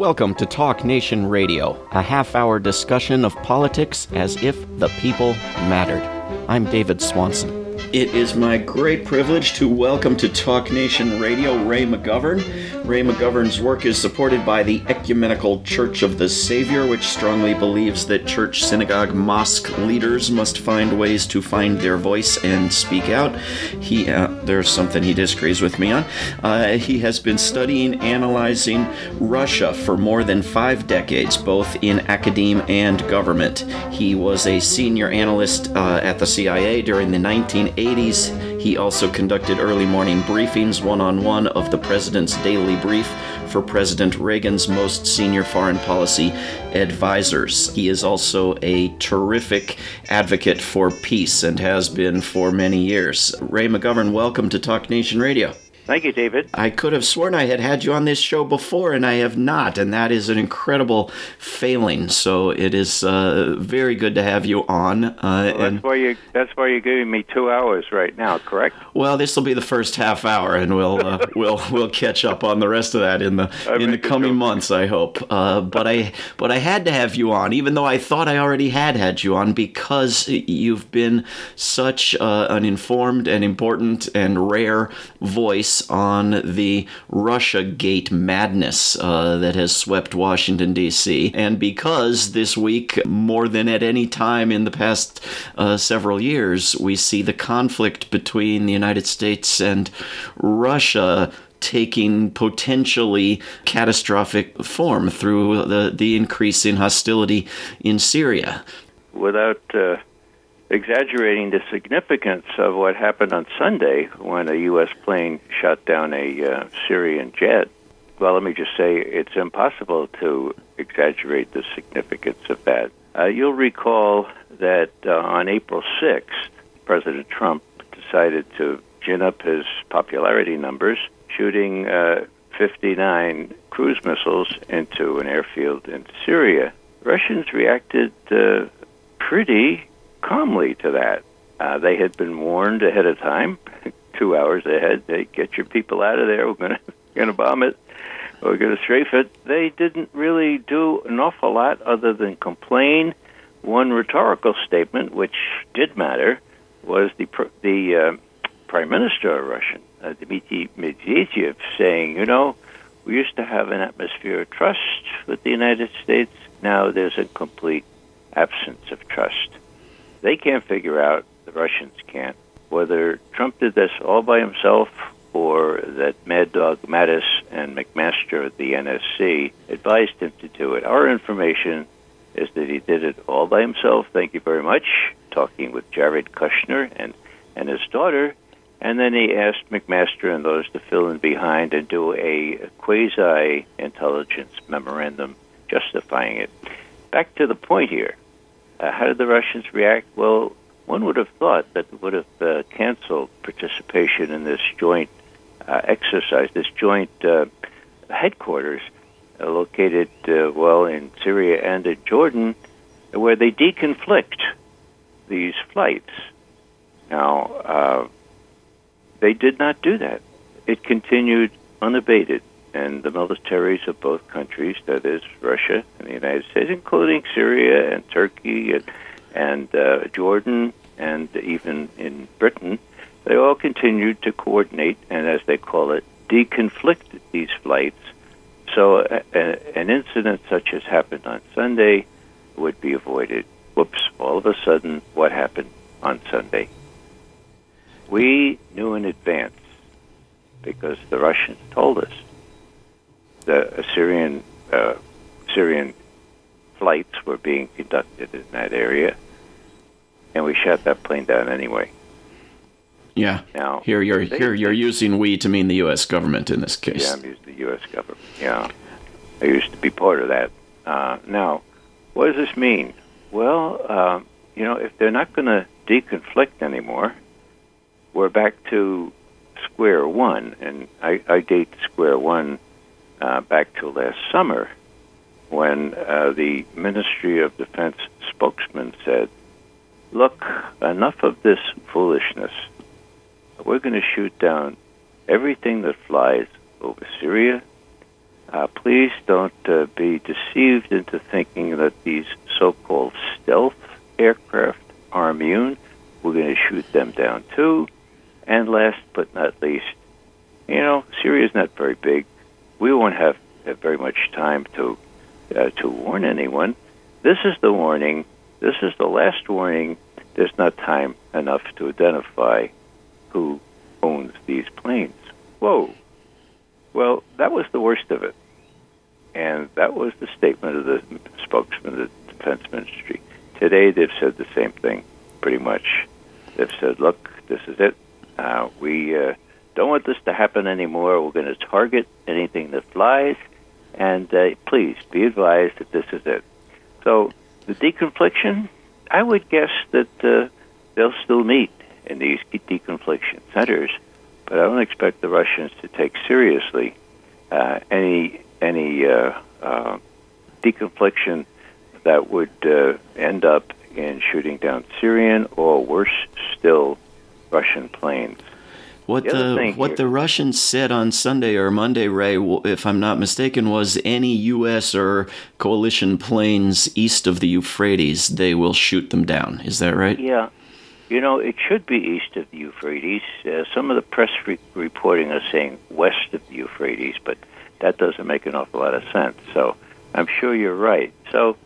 Welcome to Talk Nation Radio, a half-hour discussion of politics as if the people mattered. I'm David Swanson. It is my great privilege to welcome to Talk Nation Radio Ray McGovern. Ray McGovern's work is supported by the Ecumenical Church of the Savior, which strongly believes that church, synagogue, mosque leaders must find ways to find their voice and speak out. There's something he disagrees with me on. He has been studying, analyzing Russia for more than 5 decades, both in academe and government. He was a senior analyst at the CIA during the 1980s. He also conducted early morning briefings one-on-one of the President's Daily Brief for President Reagan's most senior foreign policy advisors. He is also a terrific advocate for peace and has been for many years. Ray McGovern, welcome to Talk Nation Radio. Thank you, David. I could have sworn I had you on this show before, and I have not, and that is an incredible failing. So it is very good to have you on. That's why you're giving me 2 hours right now, correct? Well, this will be the first half hour, and we'll catch up on the rest of that in the coming months, I hope. But I had to have you on, even though I thought I already had you on, because you've been such an informed and important and rare voice on the Russia Gate madness that has swept Washington, D.C. And because this week, more than at any time in the past several years, we see the conflict between the United States and Russia taking potentially catastrophic form through the increase in hostility in Syria. Without exaggerating the significance of what happened on Sunday when a U.S. plane shot down a Syrian jet. Well, let me just say it's impossible to exaggerate the significance of that. You'll recall that on April 6th, President Trump decided to gin up his popularity numbers, shooting 59 cruise missiles into an airfield in Syria. Russians reacted pretty calmly to that. They had been warned ahead of time, 2 hours ahead, they get your people out of there, we're going to bomb it, we're going to strafe it. They didn't really do an awful lot other than complain. One rhetorical statement, which did matter, was the Prime Minister of Russia, Dmitry Medvedev, saying, we used to have an atmosphere of trust with the United States, now there's a complete absence of trust. They can't figure out, the Russians can't, whether Trump did this all by himself or that Mad Dog Mattis and McMaster at the NSC advised him to do it. Our information is that he did it all by himself, thank you very much, talking with Jared Kushner and his daughter, and then he asked McMaster and those to fill in behind and do a quasi-intelligence memorandum justifying it. Back to the point here. How did the Russians react? Well, one would have thought that they would have canceled participation in this joint exercise, this joint headquarters located, in Syria and in Jordan, where they deconflict these flights. Now, they did not do that. It continued unabated, and the militaries of both countries, that is, Russia and the United States, including Syria and Turkey and Jordan and even in Britain, they all continued to coordinate and, as they call it, deconflict these flights. So an incident such as happened on Sunday would be avoided. Whoops, all of a sudden, what happened on Sunday? We knew in advance because the Russians told us. The Syrian flights were being conducted in that area, and we shot that plane down anyway. Yeah. Now you're using "we" to mean the U.S. government in this case. Yeah, I'm using the U.S. government. Yeah, I used to be part of that. Now, what does this mean? Well, if they're not going to deconflict anymore, we're back to square one, and I date square one back to last summer when the Ministry of Defense spokesman said, look, enough of this foolishness. We're going to shoot down everything that flies over Syria, Please don't be deceived into thinking that these so-called stealth aircraft are immune. We're going to shoot them down, too. And last but not least, you know, Syria's not very big. We won't have very much time to warn anyone. This is the warning. This is the last warning. There's not time enough to identify who owns these planes. Whoa. Well, that was the worst of it. And that was the statement of the spokesman of the Defense Ministry. Today, they've said the same thing, pretty much. They've said, look, this is it. We don't want this to happen anymore. We're going to target anything that flies. And please be advised that this is it. So the deconfliction, I would guess that they'll still meet in these deconfliction centers. But I don't expect the Russians to take seriously any deconfliction that would end up in shooting down Syrian or, worse still, Russian planes. What the Russians said on Sunday or Monday, Ray, if I'm not mistaken, was any U.S. or coalition planes east of the Euphrates, they will shoot them down. Is that right? Yeah. You know, it should be east of the Euphrates. Some of the press reporting is saying west of the Euphrates, but that doesn't make an awful lot of sense. So I'm sure you're right. So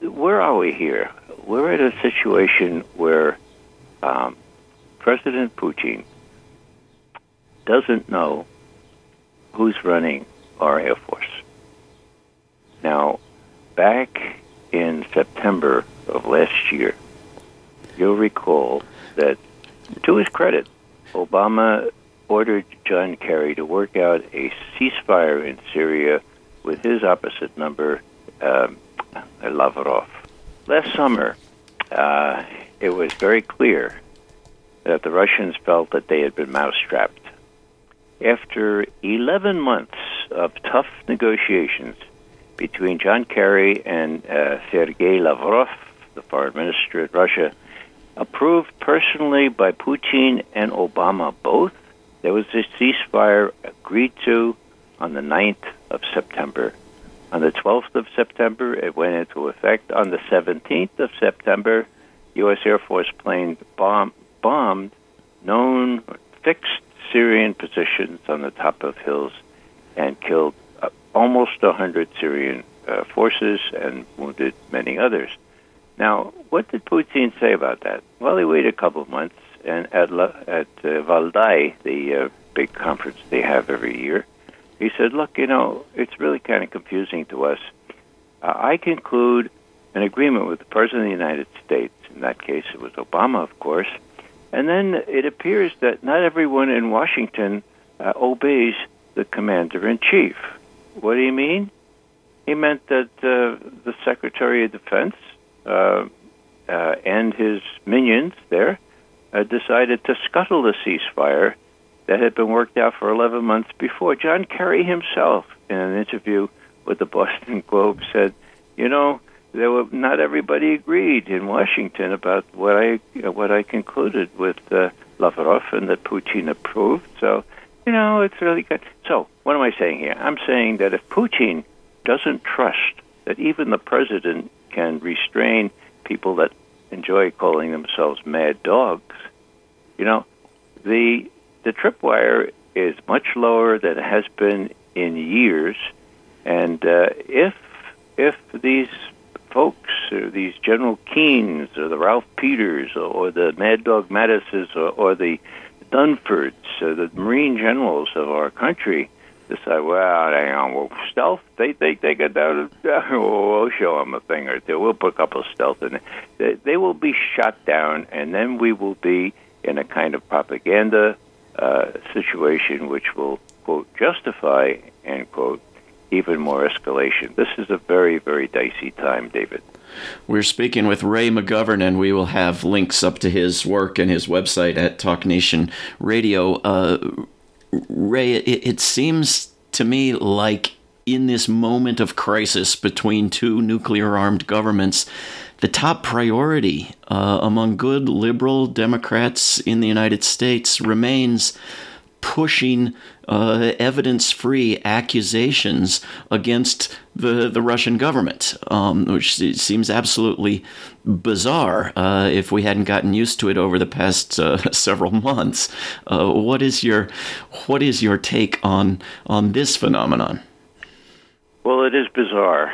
where are we here? We're at a situation where President Putin doesn't know who's running our Air Force. Now, back in September of last year, you'll recall that, to his credit, Obama ordered John Kerry to work out a ceasefire in Syria with his opposite number, Lavrov. Last summer, it was very clear that the Russians felt that they had been mousetrapped. After 11 months of tough negotiations between John Kerry and Sergei Lavrov, the foreign minister of Russia, approved personally by Putin and Obama both, there was a ceasefire agreed to on the 9th of September. On the 12th of September, it went into effect. On the 17th of September, U.S. Air Force plane bombed known fixed Syrian positions on the top of hills and killed almost 100 Syrian forces and wounded many others. Now, what did Putin say about that? Well, he waited a couple of months, and at Valdai, the big conference they have every year, he said, look, you know, it's really kind of confusing to us. I conclude an agreement with the President of the United States. In that case, it was Obama, of course. And then it appears that not everyone in Washington obeys the Commander-in-Chief. What do you mean? He meant that the Secretary of Defense and his minions there decided to scuttle the ceasefire that had been worked out for 11 months before. John Kerry himself, in an interview with the Boston Globe, said, you know, not everybody agreed in Washington about what I concluded with Lavrov and that Putin approved. So, you know, it's really good. So what am I saying here? I'm saying that if Putin doesn't trust that even the president can restrain people that enjoy calling themselves mad dogs, you know, the tripwire is much lower than it has been in years. And if these folks, or these General Keens, or the Ralph Peters, or the Mad Dog Mattises, or the Dunfords, or the Marine generals of our country decide, well, hang on, well, stealth, they get down, we'll show them a thing or two, we'll put a couple of stealth in there. They will be shot down, and then we will be in a kind of propaganda situation which will, quote, justify, end quote, even more escalation. This is a very, very dicey time, David. We're speaking with Ray McGovern, and we will have links up to his work and his website at Talk Nation Radio. Ray, it seems to me like in this moment of crisis between two nuclear-armed governments, the top priority among good liberal Democrats in the United States remains pushing evidence-free accusations against the Russian government, which seems absolutely bizarre if we hadn't gotten used to it over the past several months. What is your take on this phenomenon? Well, it is bizarre.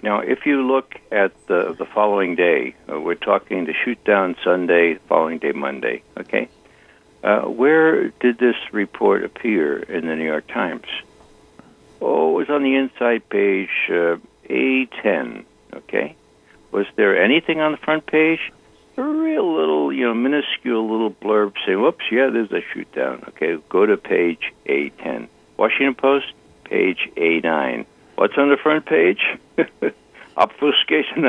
Now, if you look at the following day, we're talking the shoot down Sunday, following day Monday, okay? Where did this report appear in the New York Times? Oh, it was on the inside page, A10, okay? Was there anything on the front page? A real little, minuscule little blurb saying, whoops, yeah, there's a shoot down, okay? Go to page A10. Washington Post, page A9. What's on the front page? Obstruction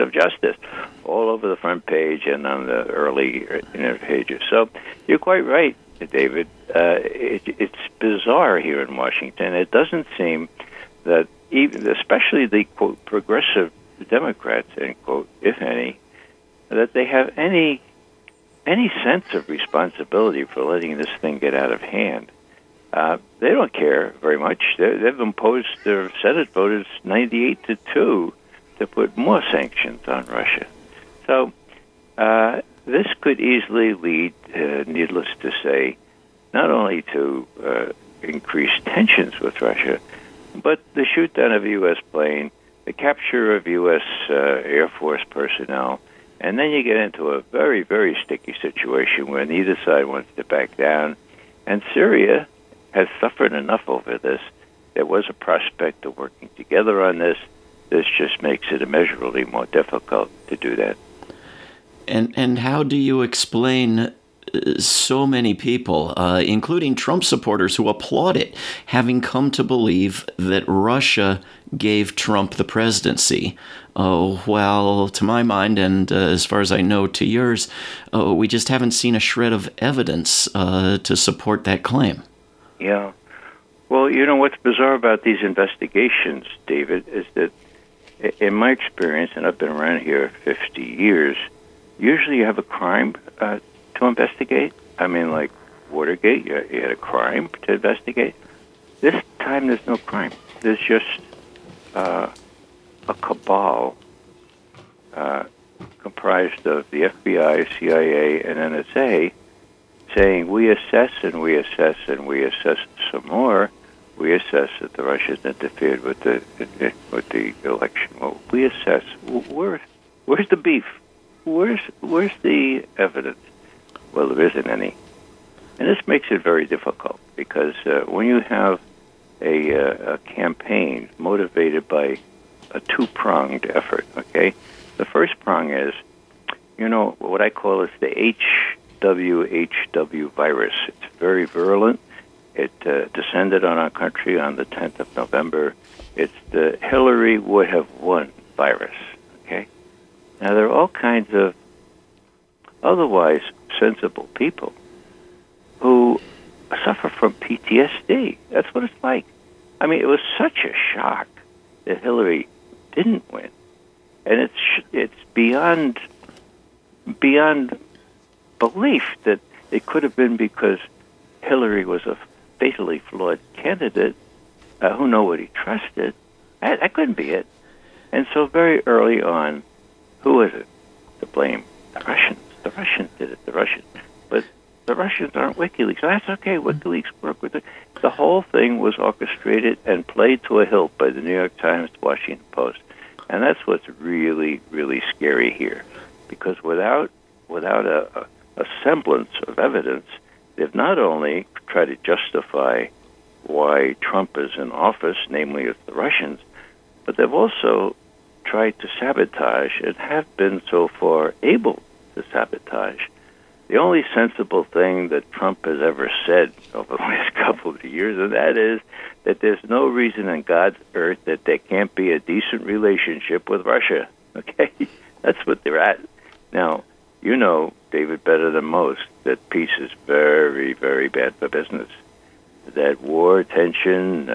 of justice, all over the front page and on the early inner pages. So you're quite right, David. It's bizarre here in Washington. It doesn't seem that especially the, quote, progressive Democrats, end quote, if any, that they have any sense of responsibility for letting this thing get out of hand. They don't care very much. They've imposed their Senate voters 98-2 to put more sanctions on Russia. So this could easily lead, needless to say, not only to increased tensions with Russia, but the shoot-down of a U.S. plane, the capture of U.S. Air Force personnel. And then you get into a very, very sticky situation where neither side wants to back down. And Syria has suffered enough over this. There was a prospect of working together on this. This just makes it immeasurably more difficult to do that. And how do you explain so many people, including Trump supporters who applaud it, having come to believe that Russia gave Trump the presidency? Well, to my mind, and as far as I know to yours, we just haven't seen a shred of evidence to support that claim. Yeah. Well, what's bizarre about these investigations, David, is that in my experience, and I've been around here 50 years, usually you have a crime to investigate. I mean, like Watergate, you had a crime to investigate. This time, there's no crime. There's just a cabal comprised of the FBI, CIA, and NSA saying, we assess some more. We assess that the Russians interfered with the election. Well, we assess. Where's the beef? Where's the evidence? Well, there isn't any. And this makes it very difficult because when you have a campaign motivated by a two-pronged effort, okay, the first prong is, what I call is the HWHW virus. It's very virulent. It descended on our country on the 10th of November. It's the Hillary would have won virus, okay? Now, there are all kinds of otherwise sensible people who suffer from PTSD. That's what it's like. I mean, it was such a shock that Hillary didn't win, and it's beyond belief that it could have been because Hillary was a fatally flawed candidate who nobody trusted. That couldn't be it. And so very early on, who was it to blame? The Russians. The Russians did it. The Russians. But the Russians aren't WikiLeaks. That's okay. WikiLeaks work with it. The whole thing was orchestrated and played to a hilt by the New York Times, the Washington Post. And that's what's really, really scary here. Because without a semblance of evidence, they've not only tried to justify why Trump is in office, namely it's the Russians, but they've also tried to sabotage and have been so far able to sabotage. The only sensible thing that Trump has ever said over the last couple of years, and that is that there's no reason on God's earth that there can't be a decent relationship with Russia. Okay? That's what they're at. Now, David, better than most, that peace is very, very bad for business. That war tension,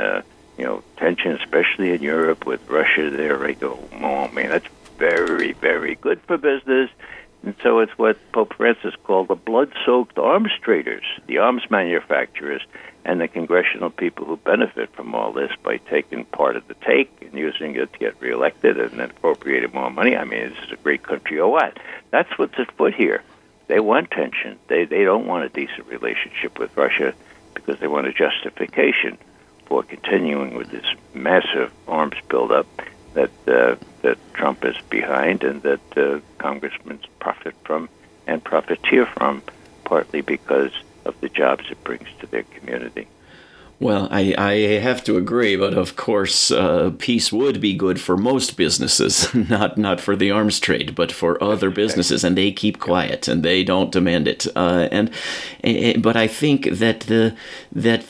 tension especially in Europe with Russia there, right? Oh, man, that's very, very good for business. And so it's what Pope Francis called the blood-soaked arms traders, the arms manufacturers, and the congressional people who benefit from all this by taking part of the take and using it to get reelected and then appropriating more money. I mean, this is a great country or what? That's what's at foot here. They want tension. They don't want a decent relationship with Russia because they want a justification for continuing with this massive arms buildup that Trump is behind and that congressmen profit from and profiteer from, partly because of the jobs it brings to their community. Well, I have to agree, but of course, peace would be good for most businesses, not for the arms trade, but for other businesses, and they keep quiet and they don't demand it. But I think that the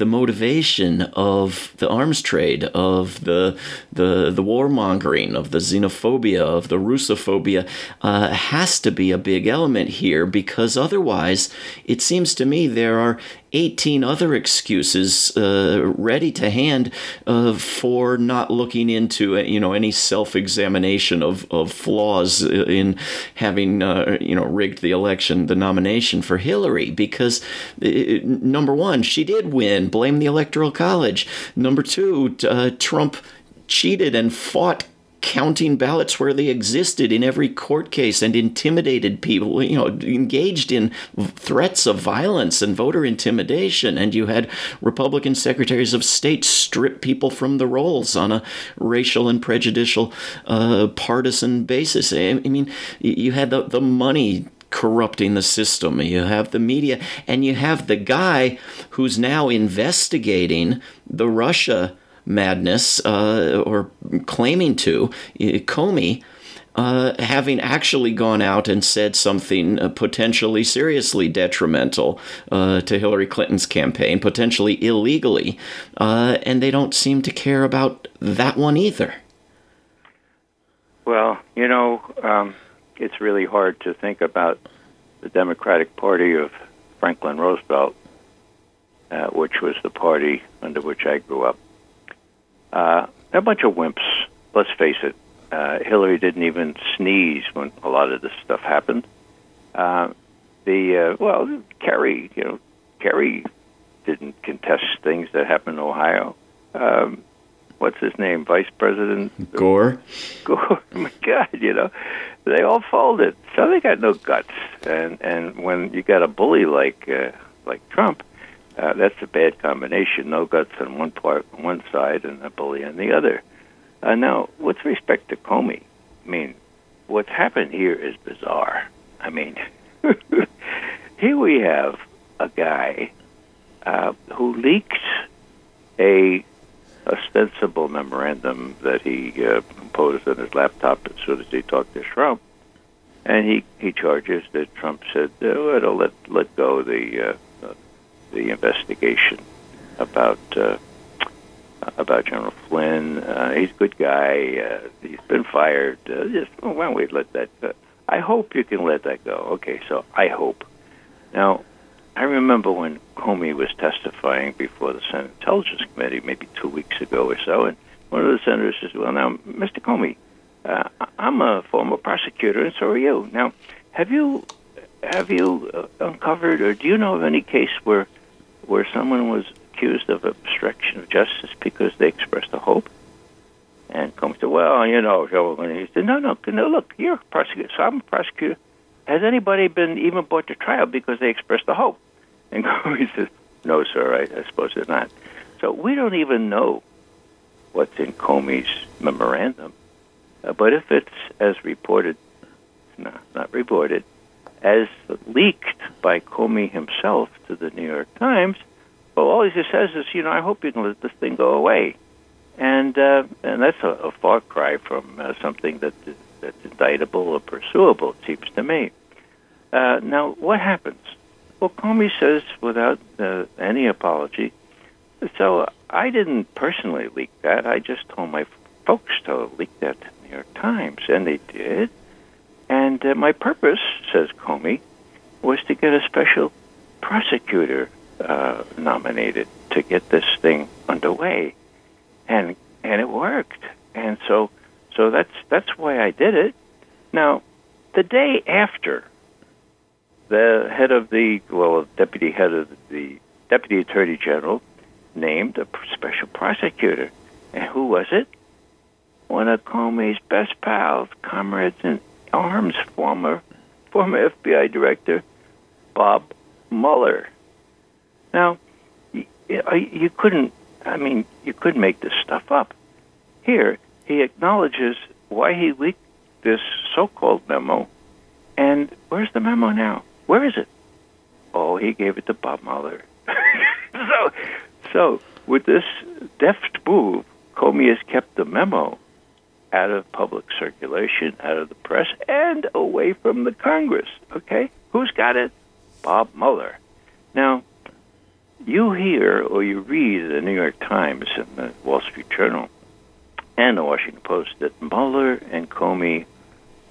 motivation of the arms trade, of the warmongering, of the xenophobia, of the Russophobia, has to be a big element here, because otherwise, it seems to me there are 18 other excuses ready to hand for not looking into any self-examination of flaws in having rigged the election, the nomination for Hillary, because number one, she did win. Blame the Electoral College. Number two, Trump cheated and fought counting ballots where they existed in every court case and intimidated people, engaged in threats of violence and voter intimidation. And you had Republican secretaries of state strip people from the rolls on a racial and prejudicial partisan basis. I mean, you had the money corrupting the system. You have the media, and you have the guy who's now investigating the Russia madness, or claiming to, Comey, having actually gone out and said something potentially seriously detrimental to Hillary Clinton's campaign, potentially illegally, and they don't seem to care about that one either. Well, it's really hard to think about the Democratic Party of Franklin Roosevelt, which was the party under which I grew up. They're a bunch of wimps, let's face it. Hillary didn't even sneeze when a lot of this stuff happened. Kerry didn't contest things that happened in Ohio. What's his name, Vice President? Gore. My God, They all folded. So they got no guts. And when you got a bully like Trump, that's a bad combination, no guts on one side and a bully on the other. Now, with respect to Comey, what's happened here is bizarre. Here we have a guy who leaked a ostensible memorandum that he composed on his laptop as soon as he talked to Trump, and he charges that Trump said, let go the investigation about General Flynn. He's a good guy. He's been fired. Why don't we let that go? I hope you can let that go. Okay, so I hope. Now, I remember when Comey was testifying before the Senate Intelligence Committee maybe 2 weeks ago or so, and one of the senators says, well, now, Mr. Comey, I'm a former prosecutor, and so are you. Now, have you uncovered, or do you know of any case where someone was accused of obstruction of justice because they expressed a hope? And Comey said, he said, no, look, you're a prosecutor, so I'm a prosecutor. Has anybody been even brought to trial because they expressed a hope? And Comey says, no, sir, I suppose they're not. So we don't even know what's in Comey's memorandum. But if it's as reported, no, not reported, as leaked by Comey himself to the New York Times, well, all he just says is, I hope you can let this thing go away. And that's a far cry from something that's indictable or pursuable, it seems to me. Now, what happens? Well, Comey says, without any apology, so I didn't personally leak that. I just told my folks to leak that to the New York Times, and they did. And my purpose, says Comey, was to get a special prosecutor nominated to get this thing underway, and it worked. And so that's why I did it. Now, the day after, the head of the, well, deputy head of the deputy attorney general named a special prosecutor. And who was it? One of Comey's best pals, comrades in arms, former FBI director, Bob Mueller. Now, you couldn't make this stuff up. Here, he acknowledges why he leaked this so-called memo, and where's the memo now? Where is it? Oh, he gave it to Bob Mueller. So with this deft move, Comey has kept the memo out of public circulation, out of the press, and away from the Congress, okay? Who's got it? Bob Mueller. Now, you hear or you read the New York Times and the Wall Street Journal and the Washington Post that Mueller and Comey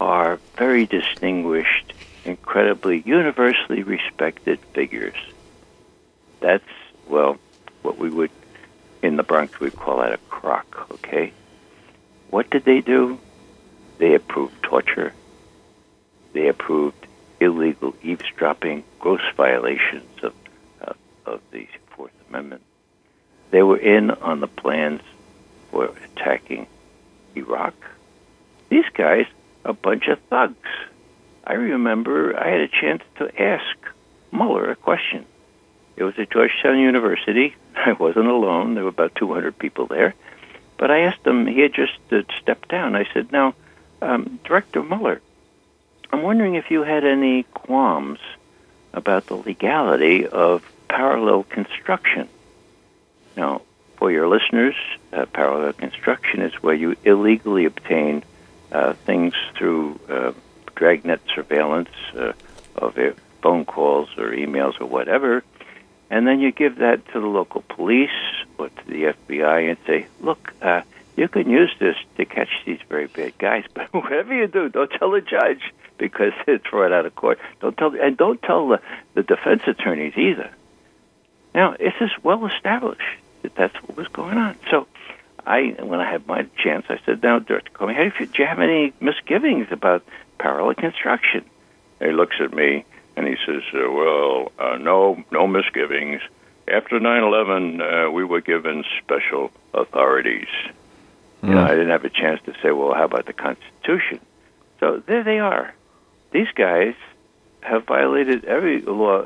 are very distinguished, incredibly universally respected figures. That's, well, what we would, in the Bronx, we'd call that a crock, okay? What did they do? They approved torture. They approved illegal eavesdropping, gross violations of the Fourth Amendment. They were in on the plans for attacking Iraq. These guys, a bunch of thugs. I remember I had a chance to ask Mueller a question. It was at Georgetown University. I wasn't alone. There were about 200 people there. But I asked him, he had just stepped down. I said, now, Director Mueller, I'm wondering if you had any qualms about the legality of parallel construction. Now, for your listeners, parallel construction is where you illegally obtain things through dragnet surveillance of phone calls or emails or whatever, and then you give that to the local police or to the FBI and say, look, you can use this to catch these very bad guys, but whatever you do, don't tell the judge because it's right out of court. Don't tell the defense attorneys either. Now, this is well established that that's what was going on. So when I had my chance, I said, now, Director Comey, do you have any misgivings about parallel construction? He looks at me. And he says, no misgivings. After 9/11, we were given special authorities. Mm. You know, I didn't have a chance to say, well, how about the Constitution? So there they are. These guys have violated every law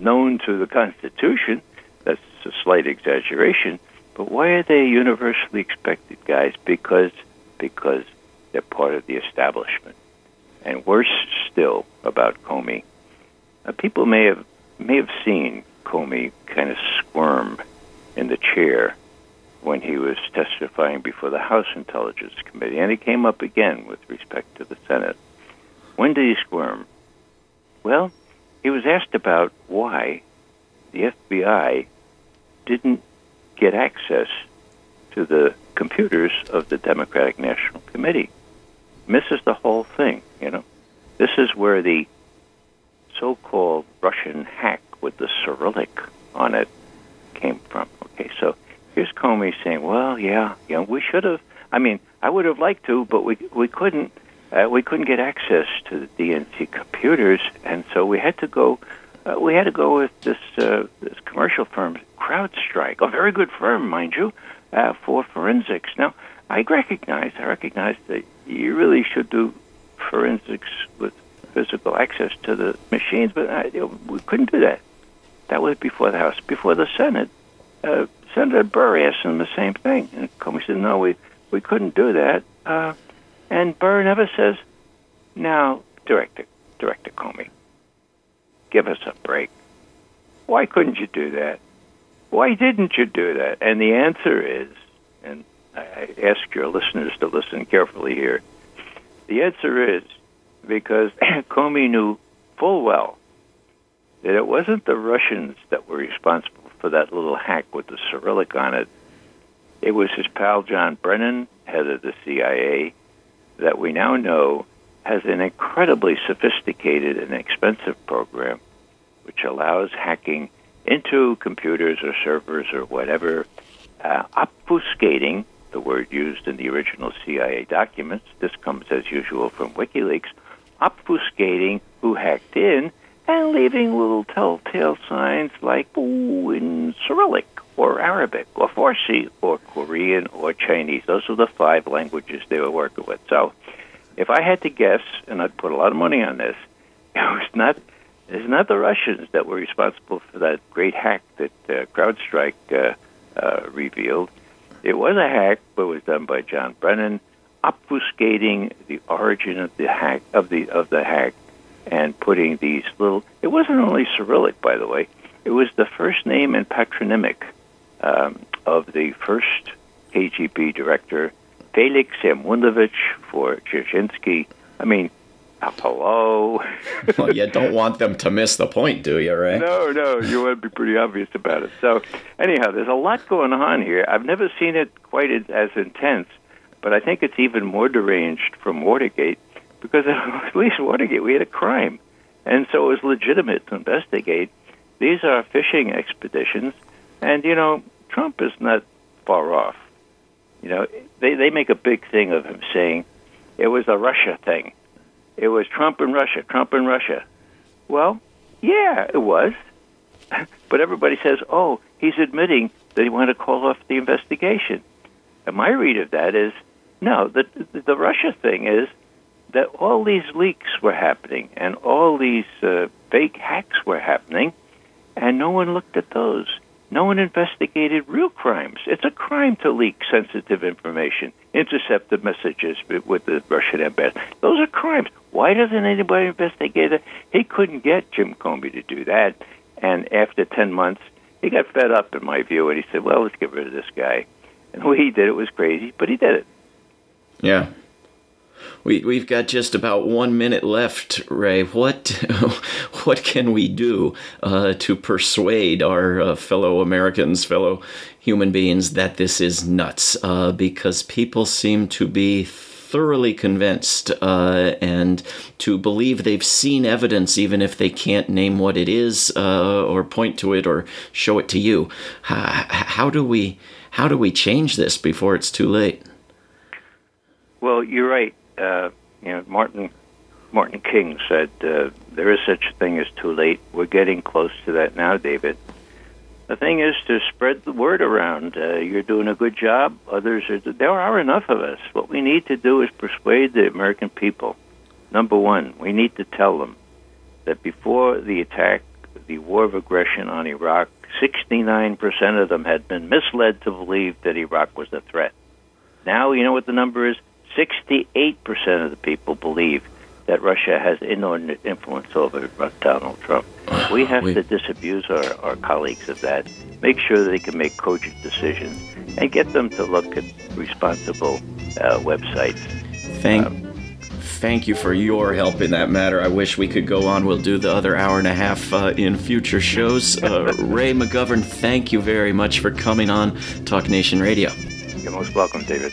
known to the Constitution. That's a slight exaggeration. But why are they universally expected, guys? Because they're part of the establishment. And worse still about Comey, people may have seen Comey kind of squirm in the chair when he was testifying before the House Intelligence Committee, and he came up again with respect to the Senate. When did he squirm? Well, he was asked about why the FBI didn't get access to the computers of the Democratic National Committee. Misses the whole thing, you know. This is where the so-called Russian hack with the Cyrillic on it came from. Okay, so here's Comey saying, well, yeah, we should have. I mean, I would have liked to, but we couldn't. We couldn't get access to the DNC computers, and so we had to go. We had to go with this commercial firm, CrowdStrike, a very good firm, mind you, for forensics. Now, I recognize that you really should do forensics with physical access to the machines, but we couldn't do that. That was before the House. Before the Senate, Senator Burr asked him the same thing. And Comey said, no, we couldn't do that. And Burr never says, now, Director Comey, give us a break. Why couldn't you do that? Why didn't you do that? And the answer is, and I ask your listeners to listen carefully here. The answer is because Comey knew full well that it wasn't the Russians that were responsible for that little hack with the Cyrillic on it. It was his pal John Brennan, head of the CIA, that we now know has an incredibly sophisticated and expensive program which allows hacking into computers or servers or whatever, obfuscating the word used in the original CIA documents, this comes as usual from WikiLeaks, obfuscating who hacked in and leaving little telltale signs like ooh in Cyrillic or Arabic or Farsi or Korean or Chinese. Those are the five languages they were working with. So if I had to guess, and I'd put a lot of money on this, it's not the Russians that were responsible for that great hack that CrowdStrike revealed. It was a hack, but it was done by John Brennan, obfuscating the origin of the hack and putting these little. It wasn't only Cyrillic, by the way. It was the first name and patronymic of the first KGB director, Felix Semyonovich for Dzerzhinsky. I mean, hello. Well, you don't want them to miss the point, do you, Ray? No, you want to be pretty obvious about it. So anyhow, there's a lot going on here. I've never seen it quite as intense, but I think it's even more deranged from Watergate, because at least Watergate, we had a crime. And so it was legitimate to investigate. These are fishing expeditions, and, you know, Trump is not far off. You know, they make a big thing of him saying, it was a Russia thing. It was Trump and Russia. Well, yeah, it was. But everybody says, oh, he's admitting that he wanted to call off the investigation. And my read of that is, no, the Russia thing is that all these leaks were happening and all these fake hacks were happening, and no one looked at those. No one investigated real crimes. It's a crime to leak sensitive information, intercept the messages with the Russian embassy. Those are crimes. Why doesn't anybody investigate it? He couldn't get Jim Comey to do that. And after 10 months, he got fed up, in my view, and he said, well, let's get rid of this guy. And the way he did it was crazy, but he did it. Yeah. We've got just about 1 minute left, Ray. What can we do to persuade our fellow Americans, fellow human beings, that this is nuts? Because people seem to be thoroughly convinced and to believe they've seen evidence, even if they can't name what it is or point to it or show it to you. How do we change this before it's too late? Well, you're right. You know, Martin King said there is such a thing as too late. We're getting close to that now, David. The thing is to spread the word around. You're doing a good job. There are enough of us. What we need to do is persuade the American people. Number one, we need to tell them that before the attack, the war of aggression on Iraq, 69% of them had been misled to believe that Iraq was a threat. Now you know what the number is. 68% of the people believe that Russia has inordinate influence over Donald Trump. We have to disabuse our colleagues of that, make sure that they can make cogent decisions, and get them to look at responsible websites. Thank you for your help in that matter. I wish we could go on. We'll do the other hour and a half in future shows. Ray McGovern, thank you very much for coming on Talk Nation Radio. You're most welcome, David.